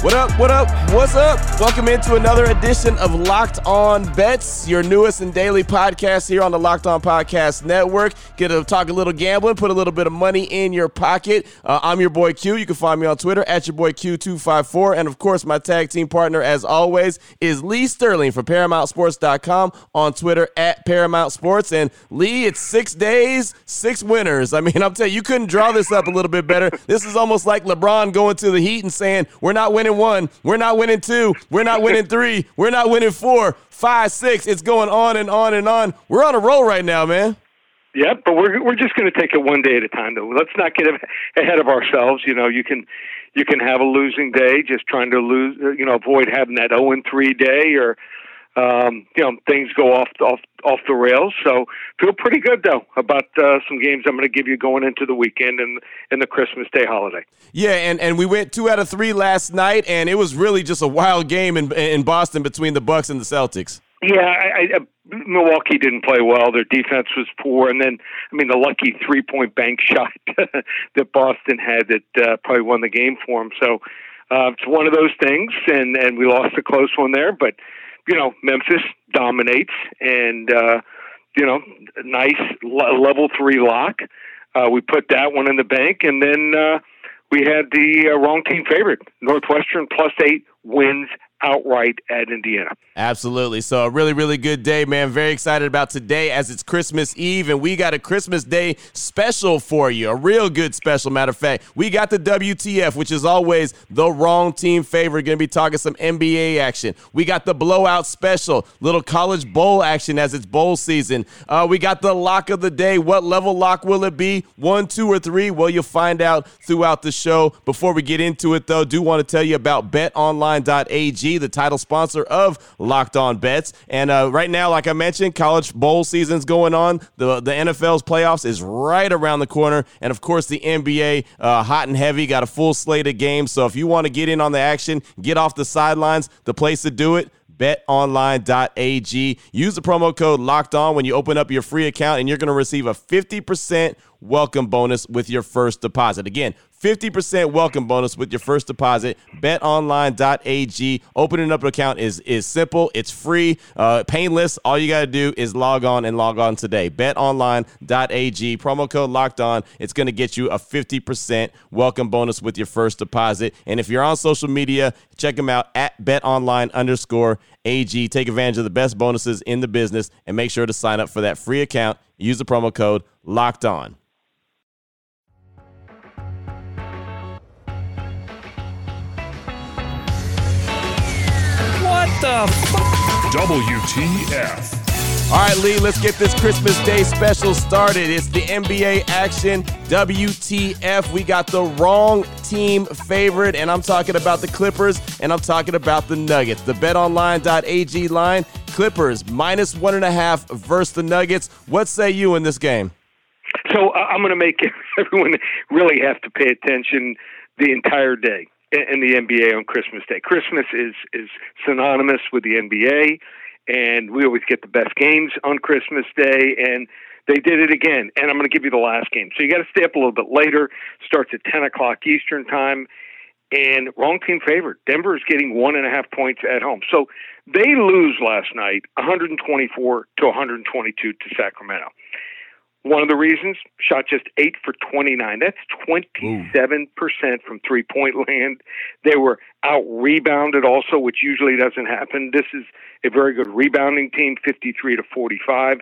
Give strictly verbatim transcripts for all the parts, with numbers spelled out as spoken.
What up, what up, what's up? Welcome into another edition of Locked On Bets, your newest and daily podcast here on the Locked On Podcast Network. Get to talk a little gambling, put a little bit of money in your pocket. Uh, I'm your boy Q. You can find me on Twitter at your boy Q two five four. And, of course, my tag team partner, as always, is Lee Sterling from Paramount Sports dot com on Twitter at Paramount Sports. And, Lee, it's six days, six winners. I mean, I'm telling you, you couldn't draw this up a little bit better. This is almost like LeBron going to the Heat and saying, we're not winning one, we're not winning two, we're not winning three, we're not winning four, five, six. It's going on and on and on. We're on a roll right now, man. Yeah, but we're we're just going to take it one day at a time, though. Let's not get ahead of ourselves. You know, you can you can have a losing day, just trying to lose. You know, avoid having that oh and three day, or um, you know, things go off off off the rails. So feel pretty good though about uh, some games I'm going to give you going into the weekend and and the Christmas Day holiday. Yeah, and, and we went two out of three last night, and it was really just a wild game in in Boston between the Bucks and the Celtics. Yeah, I, I, Milwaukee didn't play well. Their defense was poor, and then I mean the lucky three-point bank shot that Boston had that uh, probably won the game for them. So uh, it's one of those things, and and we lost a close one there, but. You know, Memphis dominates, and, uh, you know, nice level three lock. Uh, we put that one in the bank, and then uh, we had the uh, wrong team favorite. Northwestern plus eight wins outright at Indiana. Absolutely. So a really, really good day, man. Very excited about today as it's Christmas Eve, and we got a Christmas Day special for you, a real good special. Matter of fact, we got the W T F, which is always the wrong team favorite. Going to be talking some N B A action. We got the blowout special, little college bowl action as it's bowl season. Uh, we got the lock of the day. What level lock will it be? One, two, or three? Well, you'll find out throughout the show. Before we get into it, though, do want to tell you about bet online dot a g, the title sponsor of Locked On Bets. And uh, right now, like I mentioned, college bowl season's going on. The the N F L's playoffs is right around the corner. And, of course, the N B A, uh, hot and heavy, got a full slate of games. So if you want to get in on the action, get off the sidelines, the place to do it, bet online dot a g. Use the promo code Locked On when you open up your free account, and you're going to receive a fifty percent welcome bonus with your first deposit. Again, fifty percent welcome bonus with your first deposit. bet online dot a g. Opening up an account is is simple. It's free, uh, painless. All you got to do is log on and log on today. bet online dot a g. Promo code Locked On. It's going to get you a fifty percent welcome bonus with your first deposit. And if you're on social media, check them out at betonline underscore ag. Take advantage of the best bonuses in the business and make sure to sign up for that free account. Use the promo code Locked On. The f- W T F. All right, Lee, let's get this Christmas Day special started. It's the N B A action. W T F, we got the wrong team favorite, and I'm talking about the Clippers, and I'm talking about the Nuggets. The bet online dot a g line, Clippers minus one and a half versus the Nuggets. What say you in this game? So uh, I'm going to make everyone really have to pay attention the entire day in the N B A on Christmas Day. Christmas is, is synonymous with the N B A, and we always get the best games on Christmas Day, and they did it again. And I'm going to give you the last game. So you got to stay up a little bit later. Starts at ten o'clock Eastern time, and wrong team favorite. Denver is getting one and a half points at home. So they lose last night, one twenty-four to one twenty-two to Sacramento. One of the reasons, shot just eight for twenty-nine. That's twenty-seven percent from three-point land. They were out-rebounded also, which usually doesn't happen. This is a very good rebounding team, fifty-three to forty-five.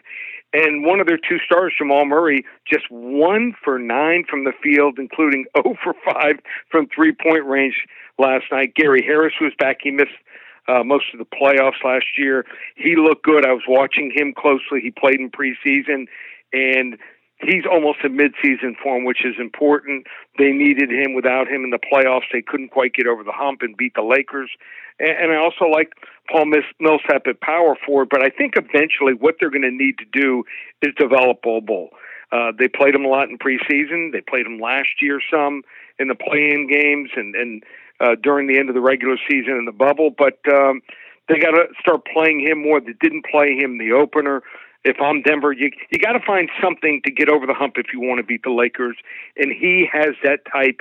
And one of their two stars, Jamal Murray, just one for nine from the field, including zero for five from three-point range last night. Gary Harris was back. He missed Uh, most of the playoffs last year. He looked good. I was watching him closely. He played in preseason, and he's almost in midseason form, which is important. They needed him. Without him in the playoffs, they couldn't quite get over the hump and beat the Lakers. And, and I also like Paul Millsap at power forward, but I think eventually what they're going to need to do is develop Obi. Uh, they played him a lot in preseason. They played him last year some in the play-in games and, and uh, during the end of the regular season in the bubble. But um, they got to start playing him more. They didn't play him the opener. If I'm Denver, you you got to find something to get over the hump if you want to beat the Lakers. And he has that type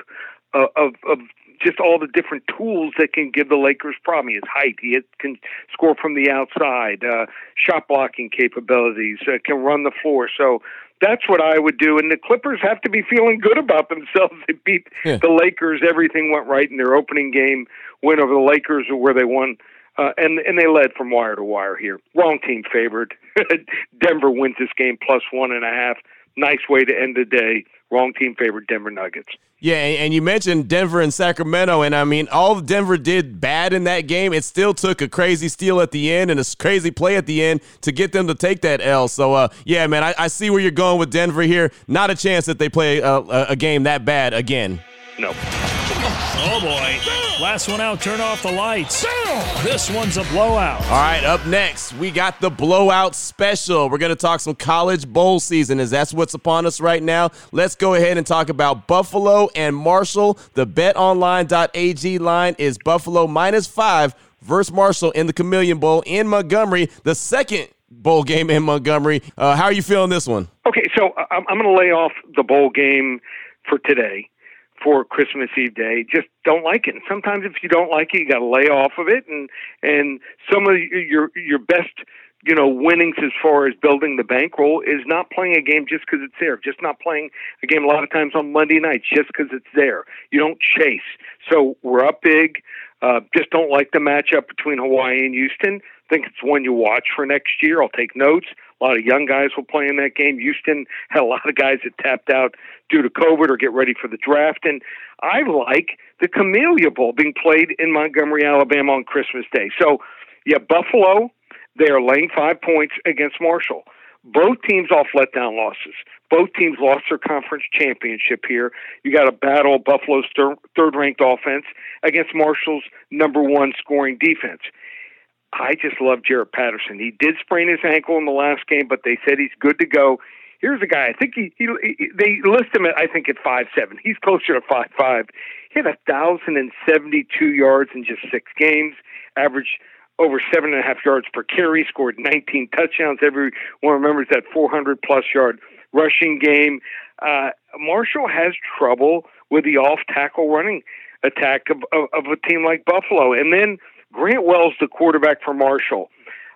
of, of, of just all the different tools that can give the Lakers problem. His height, he can score from the outside, uh, shot blocking capabilities, uh, can run the floor. So that's what I would do. And the Clippers have to be feeling good about themselves. They beat yeah. the Lakers. Everything went right in their opening game win over the Lakers, or where they won. Uh, and and they led from wire to wire here. Wrong team favored. Denver wins this game plus one and a half. Nice way to end the day. Wrong team favored, Denver Nuggets. Yeah, and you mentioned Denver and Sacramento, and I mean, all Denver did bad in that game, it still took a crazy steal at the end and a crazy play at the end to get them to take that L. So, uh, yeah, man, I, I see where you're going with Denver here. Not a chance that they play a, a game that bad again. No. Oh, boy. Last one out. Turn off the lights. This one's a blowout. All right, up next, we got the blowout special. We're going to talk some college bowl season, as that's what's upon us right now. Let's go ahead and talk about Buffalo and Marshall. The betonline.ag line is Buffalo minus five versus Marshall in the Chameleon Bowl in Montgomery, the second bowl game in Montgomery. Uh, how are you feeling this one? Okay, so I'm going to lay off the bowl game for today. For Christmas Eve day, just don't like it. And sometimes if you don't like it, you got to lay off of it. And, and some of your, your best, you know, winnings as far as building the bankroll is not playing a game just because it's there, just not playing a game a lot of times on Monday nights just because it's there. You don't chase. So we're up big. Uh, just don't like the matchup between Hawaii and Houston. I think it's one you watch for next year. I'll take notes. A lot of young guys will play in that game. Houston had a lot of guys that tapped out due to COVID or get ready for the draft. And I like the Camellia Bowl being played in Montgomery, Alabama on Christmas Day. So, yeah, Buffalo, they are laying five points against Marshall. Both teams off letdown losses. Both teams lost their conference championship here. You got to battle Buffalo's thir- third-ranked offense against Marshall's number one scoring defense. I just love Jarrett Patterson. He did sprain his ankle in the last game, but they said he's good to go. Here's a guy. I think he, he, he they list him at I think at five foot seven. He's closer to five foot five. He had one thousand seventy-two yards in just six games, averaged over seven and a half yards per carry, scored nineteen touchdowns. Everyone remembers that four hundred plus yard rushing game. Uh, Marshall has trouble with the off tackle running attack of, of, of a team like Buffalo, and then Grant Wells, the quarterback for Marshall,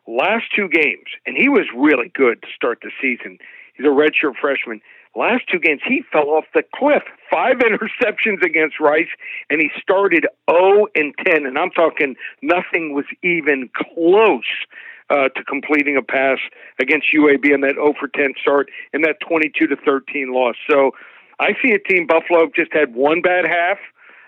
last two games, and he was really good to start the season. He's a redshirt freshman. Last two games, he fell off the cliff. Five interceptions against Rice, and he started oh and ten, and I'm talking nothing was even close uh, to completing a pass against U A B in that oh for ten start and that twenty-two to thirteen loss. So I see a team, Buffalo, just had one bad half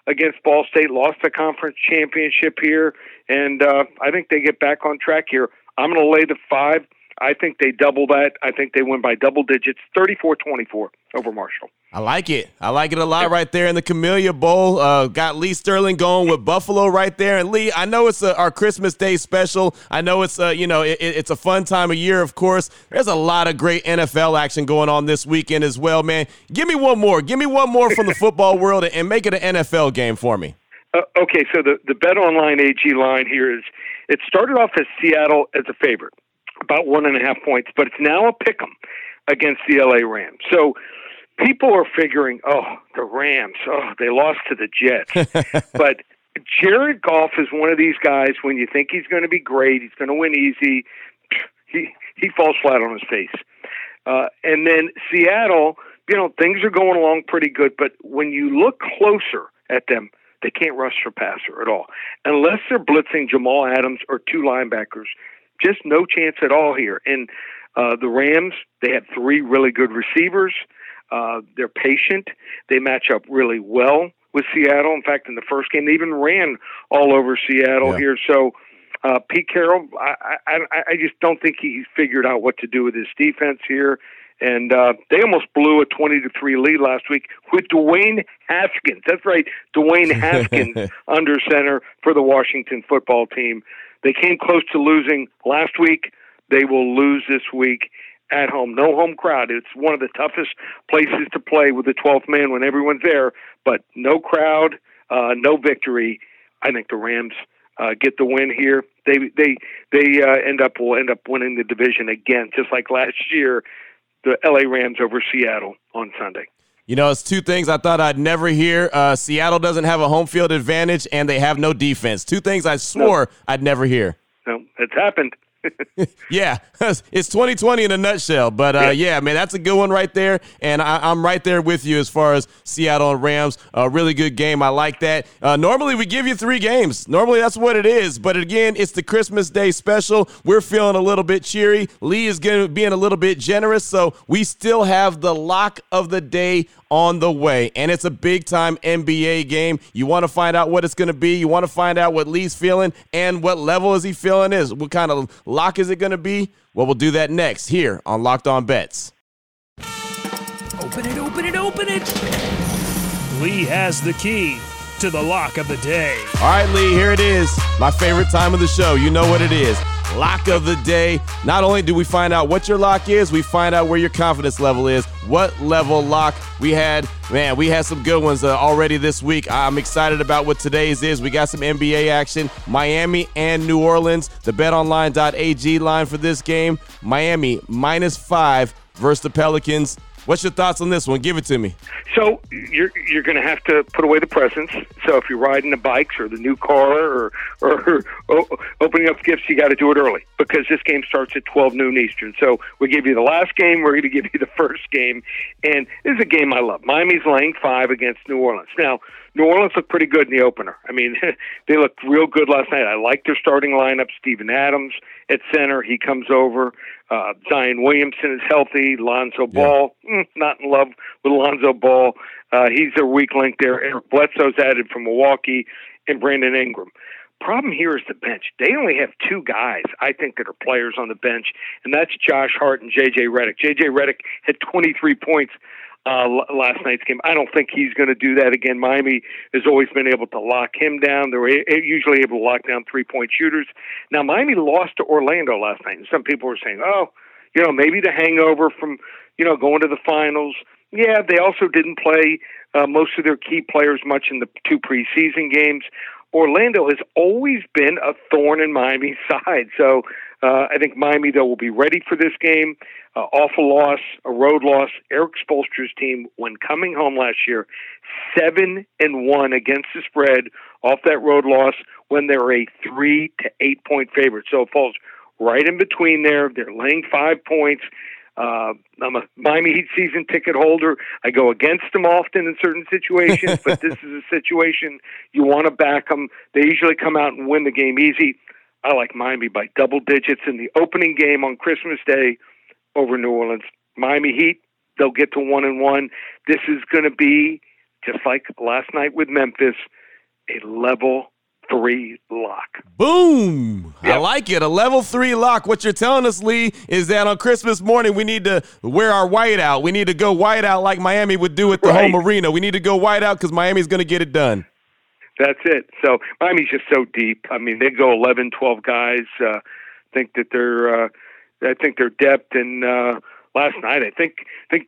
against Ball State, lost the conference championship here, and uh, I think they get back on track here. I'm going to lay the five. I think they double that. I think they win by double digits, thirty-four twenty-four over Marshall. I like it. I like it a lot right there in the Camellia Bowl. Uh, got Lee Sterling going with Buffalo right there. And, Lee, I know it's a, our Christmas Day special. I know it's a, you know it, it's a fun time of year, of course. There's a lot of great N F L action going on this weekend as well, man. Give me one more. Give me one more from the football world and make it an N F L game for me. Uh, okay, so the, the BetOnline A G line here is it started off as Seattle as a favorite, about one and a half points, but it's now a pick 'em against the L A. Rams. So people are figuring, oh, the Rams, oh, they lost to the Jets. But Jared Goff is one of these guys, when you think he's going to be great, he's going to win easy, he he falls flat on his face. Uh, and then Seattle, you know, things are going along pretty good, but when you look closer at them, they can't rush for passer at all. Unless they're blitzing Jamal Adams or two linebackers, just no chance at all here. And uh, the Rams, they have three really good receivers. Uh, they're patient. They match up really well with Seattle. In fact, in the first game, they even ran all over Seattle yeah. here. So uh, Pete Carroll, I, I, I just don't think he's figured out what to do with his defense here. And uh, they almost blew a twenty to three lead last week with Dwayne Haskins. That's right, Dwayne Haskins under center for the Washington football team. They came close to losing last week. They will lose this week at home. No home crowd. It's one of the toughest places to play with the twelfth man when everyone's there, but no crowd, uh, no victory. I think the Rams uh, get the win here. They they they uh, end up will end up winning the division again, just like last year, the L A. Rams over Seattle on Sunday. You know, it's two things I thought I'd never hear. Uh, Seattle doesn't have a home field advantage, and they have no defense. Two things I swore no. I'd never hear. No, it's happened. Yeah, it's twenty twenty in a nutshell. But, uh, yeah. yeah, man, that's a good one right there. And I, I'm right there with you as far as Seattle and Rams. A really good game. I like that. Uh, normally we give you three games. Normally that's what it is. But, again, it's the Christmas Day special. We're feeling a little bit cheery. Lee is gonna, being a little bit generous. So we still have the lock of the day on the way. And it's a big-time N B A game. You want to find out what it's going to be. You want to find out what Lee's feeling and what level is he feeling is. What kind of lock is it going to be? Well, we'll do that next here on Locked On Bets. Open it, open it, open it. Lee has the key to the lock of the day. All right, Lee, here it is. My favorite time of the show. You know what it is. Lock of the day. Not only do we find out what your lock is, we find out where your confidence level is. What level lock we had. Man, we had some good ones uh, already this week. I'm excited about what today's is. We got some N B A action. Miami and New Orleans. The betonline.ag line for this game. Miami minus five versus the Pelicans. What's your thoughts on this one? Give it to me. So you're you're going to have to put away the presents. So if you're riding the bikes or the new car or or, or opening up gifts, you got to do it early because this game starts at twelve noon Eastern. So we give you the last game. We're going to give you the first game. And this is a game I love. Miami's laying five against New Orleans. Now, New Orleans looked pretty good in the opener. I mean, they looked real good last night. I like their starting lineup. Steven Adams at center. He comes over. Uh, Zion Williamson is healthy. Lonzo Ball, yeah. mm, not in love with Lonzo Ball. Uh, he's a weak link there. Eric Bledsoe's added from Milwaukee, and Brandon Ingram. Problem here is the bench. They only have two guys, I think, that are players on the bench, and that's Josh Hart and J J. Redick. J J. Redick had twenty-three points. Uh, last night's game. I don't think he's going to do that again. Miami has always been able to lock him down. They're usually able to lock down three-point shooters. Now, Miami lost to Orlando last night, and some people were saying, oh, you know, maybe the hangover from, you know, going to the finals. Yeah, they also didn't play uh, most of their key players much in the two preseason games. Orlando has always been a thorn in Miami's side, so Uh, I think Miami, though, will be ready for this game. Uh, awful loss, a road loss. Eric Spoelstra's team, when coming home last year, seven and one against the spread off that road loss when they're a three to eight point favorite. So it falls right in between there. They're laying five points. Uh, I'm a Miami Heat season ticket holder. I go against them often in certain situations, but this is a situation you want to back them. They usually come out and win the game easy. I like Miami by double digits in the opening game on Christmas Day over New Orleans. Miami Heat, they'll get to one and one. This is going to be, just like last night with Memphis, a level three lock. Boom! Yep. I like it. A level three lock. What you're telling us, Lee, is that on Christmas morning we need to wear our white out. We need to go white out like Miami would do at the right. home arena. We need to go white out because Miami's going to get it done. That's it. So Miami's just so deep. I mean, they go eleven, twelve guys. Uh, think that they're, uh, I think their depth. And uh, last night, I think, think,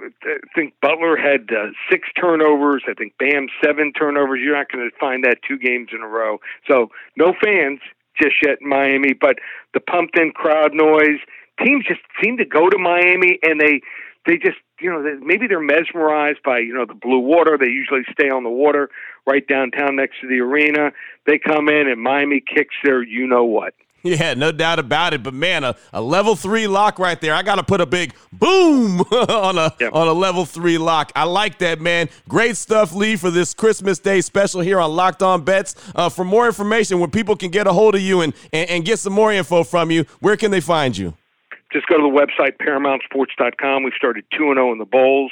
I think Butler had uh, six turnovers. I think Bam seven turnovers. You're not going to find that two games in a row. So no fans just yet in Miami, but the pumped-in crowd noise. Teams just seem to go to Miami, and they, they just. You know, maybe they're mesmerized by, you know, the blue water. They usually stay on the water right downtown next to the arena. They come in and Miami kicks their you-know-what. Yeah, no doubt about it. But, man, a, a level three lock right there. I got to put a big boom on a yep. on a level three lock. I like that, man. Great stuff, Lee, for this Christmas Day special here on Locked On Bets. Uh, for more information, where people can get a hold of you and, and, and get some more info from you, where can they find you? Just go to the website, Paramount Sports dot com. We've started two and oh in the bowls.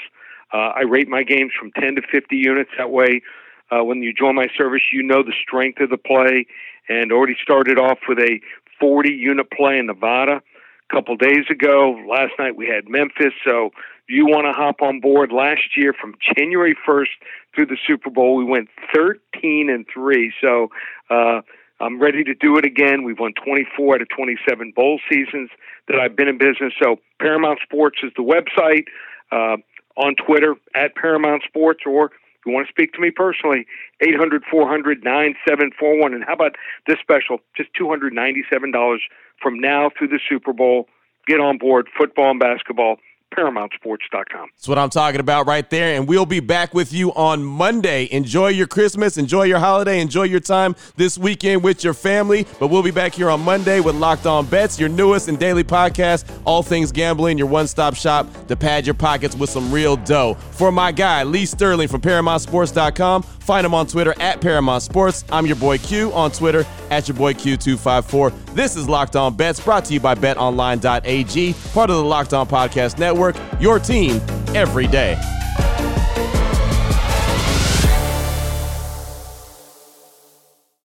Uh, I rate my games from ten to fifty units. That way, uh, when you join my service, you know the strength of the play. And already started off with a forty-unit play in Nevada a couple days ago. Last night we had Memphis. So you want to hop on board. Last year from January first through the Super Bowl, we went thirteen and three. So uh, I'm ready to do it again. We've won twenty-four out of twenty-seven bowl seasons that I've been in business. So Paramount Sports is the website, uh, on Twitter, at Paramount Sports, or if you want to speak to me personally, eight hundred, four hundred, nine seven four one. And how about this special? Just two hundred ninety-seven dollars from now through the Super Bowl. Get on board, football and basketball, Paramount Sports dot com. That's what I'm talking about right there, and we'll be back with you on Monday. Enjoy your Christmas, enjoy your holiday, enjoy your time this weekend with your family, but we'll be back here on Monday with Locked On Bets, your newest and daily podcast, all things gambling, your one-stop shop to pad your pockets with some real dough. For my guy, Lee Sterling from Paramount Sports dot com, find him on Twitter at Paramount Sports. I'm your boy Q on Twitter at your boy Q two five four. This is Locked On Bets, brought to you by betonline dot a g, part of the Locked On Podcast Network. Your team every day.